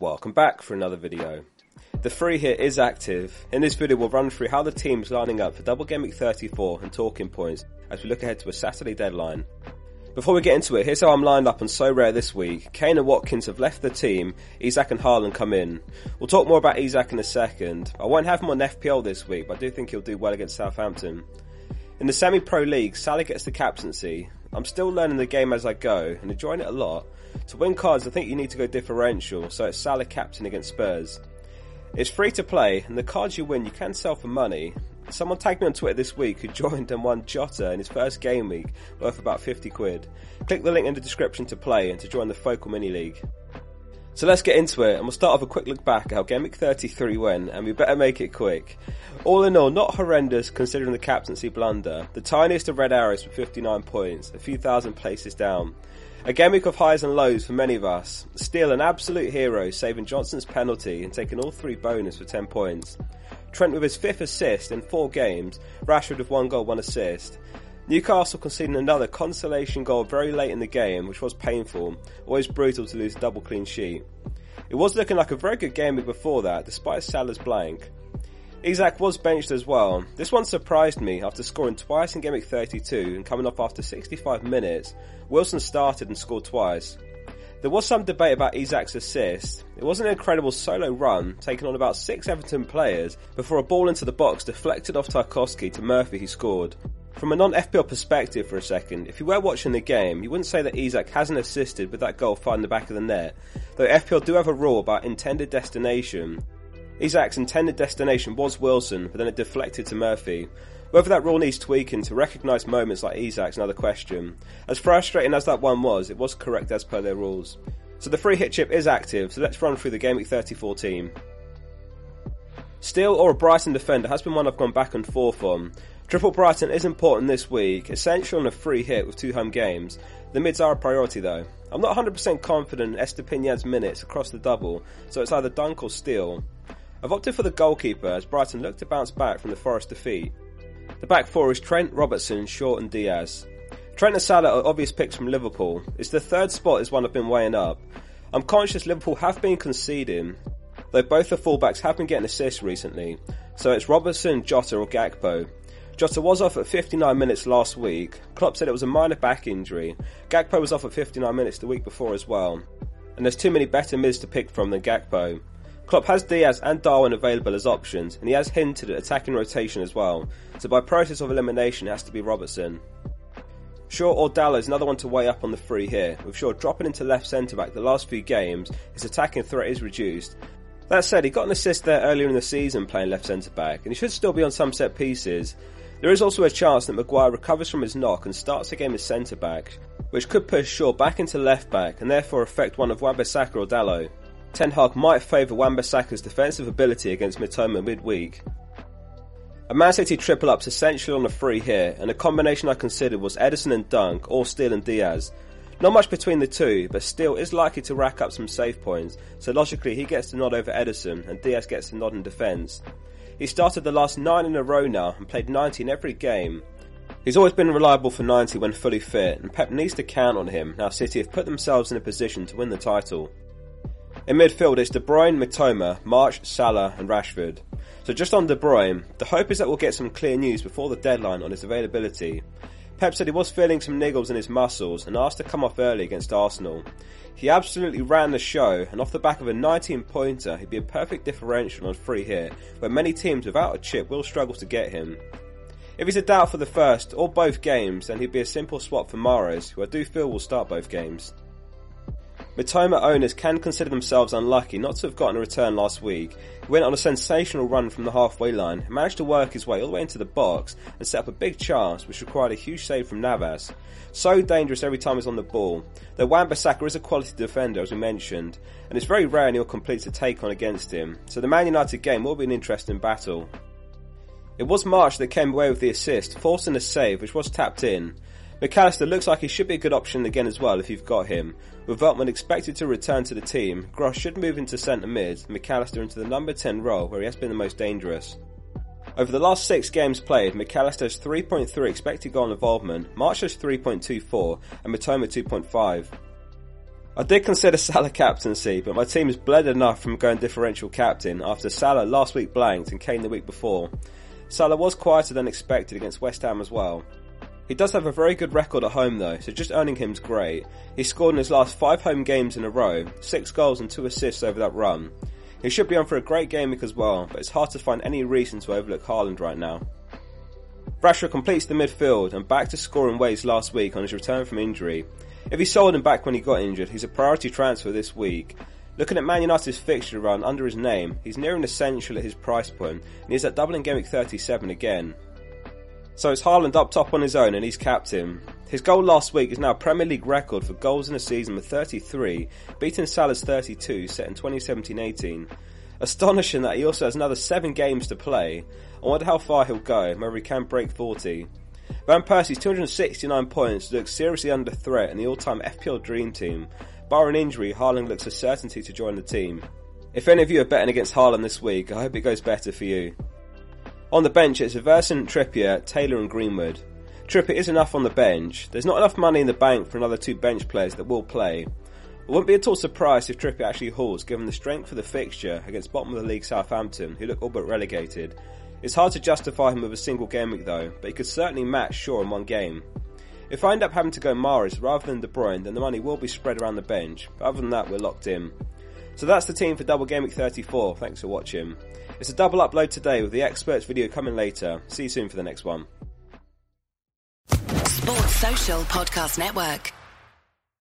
Welcome back for another video. The free hit is active. In this video we'll run through how the team's lining up for double Gameweek 34 and talking points as we look ahead to a Saturday deadline. Before we get into it, here's how I'm lined up on Sorare this week. Kane and Watkins have left the team, Isak and Haaland come in. We'll talk more about Isak in a second. I won't have him on FPL this week, but I do think he'll do well against Southampton. In the semi-pro league, Salah gets the captaincy. I'm still learning the game as I go and enjoying it a lot. To win cards, I think you need to go differential, so it's Salah captain against Spurs. It's free to play, and the cards you win you can sell for money. Someone tagged me on Twitter this week who joined and won Jota in his first game week, worth about 50 quid. Click the link in the description to play and to join the Focal Mini League. So let's get into it, and we'll start off a quick look back at how Gameweek 33 went, and we better make it quick. All in all, not horrendous considering the captaincy blunder. The tiniest of red arrows for 59 points, a few thousand places down. A Gameweek of highs and lows for many of us. Still an absolute hero, saving Johnson's penalty and taking all three bonus for 10 points. Trent with his 5th assist in 4 games, Rashford with 1 goal, 1 assist. Newcastle conceding another consolation goal very late in the game, which was painful. Always brutal to lose a double clean sheet. It was looking like a very good game before that, despite Salah's blank. Isak was benched as well. This one surprised me after scoring twice in Gameweek 32 and coming off after 65 minutes. Wilson started and scored twice. There was some debate about Isak's assist. It was an incredible solo run, taking on about 6 Everton players before a ball into the box deflected off Tarkowski to Murphy who scored. From a non-FPL perspective for a second, if you were watching the game, you wouldn't say that Isak hasn't assisted with that goal finding the back of the net, though FPL do have a rule about intended destination. Isak's intended destination was Wilson, but then it deflected to Murphy. Whether that rule needs tweaking to recognise moments like Isak's another question. As frustrating as that one was, it was correct as per their rules. So the free hit chip is active, so let's run through the Gameweek 34 team. Steele or a Brighton defender has been one I've gone back and forth on. Triple Brighton is important this week, essential on a free hit with 2 home games. The mids are a priority though. I'm not 100% confident in Estepinian's minutes across the double, so it's either Dunk or Steele. I've opted for the goalkeeper as Brighton look to bounce back from the Forest defeat. The back four is Trent, Robertson, Shaw and Diaz. Trent and Salah are obvious picks from Liverpool. It's the third spot is one I've been weighing up. I'm conscious Liverpool have been conceding, though both the fullbacks have been getting assists recently, so it's Robertson, Jota or Gakpo. Jota was off at 59 minutes last week. Klopp said it was a minor back injury. Gakpo was off at 59 minutes the week before as well, and there's too many better mids to pick from than Gakpo. Klopp has Diaz and Darwin available as options, and he has hinted at attacking rotation as well, so by process of elimination it has to be Robertson. Shaw or Dalla is another one to weigh up on the free here, with Shaw dropping into left centre-back the last few games, his attacking threat is reduced. That said, he got an assist there earlier in the season playing left centre-back, and he should still be on some set pieces. There is also a chance that Maguire recovers from his knock and starts the game as centre-back, which could push Shaw back into left-back and therefore affect one of Wan-Bissaka or Dalot. Ten Hag might favour Wan-Bissaka's defensive ability against Mitoma midweek. A Man City triple-up's essentially on a free here, and the combination I considered was Ederson and Dunk or Steele and Diaz. Not much between the two, but Steele is likely to rack up some save points, so logically he gets the nod over Ederson and Diaz gets the nod in defence. He started the last 9 in a row now and played 90 in every game. He's always been reliable for 90 when fully fit, and Pep needs to count on him now City have put themselves in a position to win the title. In midfield it's De Bruyne, Mitoma, March, Salah and Rashford. So just on De Bruyne, the hope is that we'll get some clear news before the deadline on his availability. Pep said he was feeling some niggles in his muscles and asked to come off early against Arsenal. He absolutely ran the show, and off the back of a 19-pointer he'd be a perfect differential on free hit, where many teams without a chip will struggle to get him. If he's a doubt for the first or both games, then he'd be a simple swap for Mahrez, who I do feel will start both games. Mitoma owners can consider themselves unlucky not to have gotten a return last week. He went on a sensational run from the halfway line, managed to work his way all the way into the box and set up a big chance which required a huge save from Navas. So dangerous every time he's on the ball. Though Wan-Bissaka is a quality defender as we mentioned, and it's very rare Neil completes a take on against him, so the Man United game will be an interesting battle. It was March that came away with the assist, forcing a save which was tapped in. McAllister looks like he should be a good option again as well if you've got him. With Veltman expected to return to the team, Gross should move into centre mid, McAllister into the number 10 role where he has been the most dangerous. Over the last 6 games played, McAllister has 3.3 expected goal involvement, March has 3.24 and Mitoma 2.5. I did consider Salah captaincy, but my team has bled enough from going differential captain after Salah last week blanked and Kane the week before. Salah was quieter than expected against West Ham as well. He does have a very good record at home though, so just earning him's great. He's scored in his last 5 home games in a row, 6 goals and 2 assists over that run. He should be on for a great game week as well, but it's hard to find any reason to overlook Haaland right now. Rashford completes the midfield and back to scoring ways last week on his return from injury. If he sold him back when he got injured, he's a priority transfer this week. Looking at Man United's fixture run under his name, he's near an essential at his price point, and he's at double in Gameweek 37 again. So it's Haaland up top on his own and he's captain. His goal last week is now a Premier League record for goals in a season with 33, beating Salah's 32 set in 2017-18. Astonishing that he also has another 7 games to play. I wonder how far he'll go, whether he can break 40. Van Persie's 269 points looks seriously under threat in the all-time FPL dream team. Barring injury, Haaland looks a certainty to join the team. If any of you are betting against Haaland this week, I hope it goes better for you. On the bench it's Verson, Trippier, Taylor and Greenwood. Trippier is enough on the bench. There's not enough money in the bank for another 2 bench players that will play. I wouldn't be at all surprised if Trippier actually hauls, given the strength of the fixture against bottom of the league Southampton, who look all but relegated. It's hard to justify him with a single game week though, but he could certainly match Shaw in one game. If I end up having to go Mahrez rather than De Bruyne, then the money will be spread around the bench, but other than that we're locked in. So that's the team for double Gameweek 34, thanks for watching. It's a double upload today with the experts video coming later. See you soon for the next one. Sports Social Podcast Network.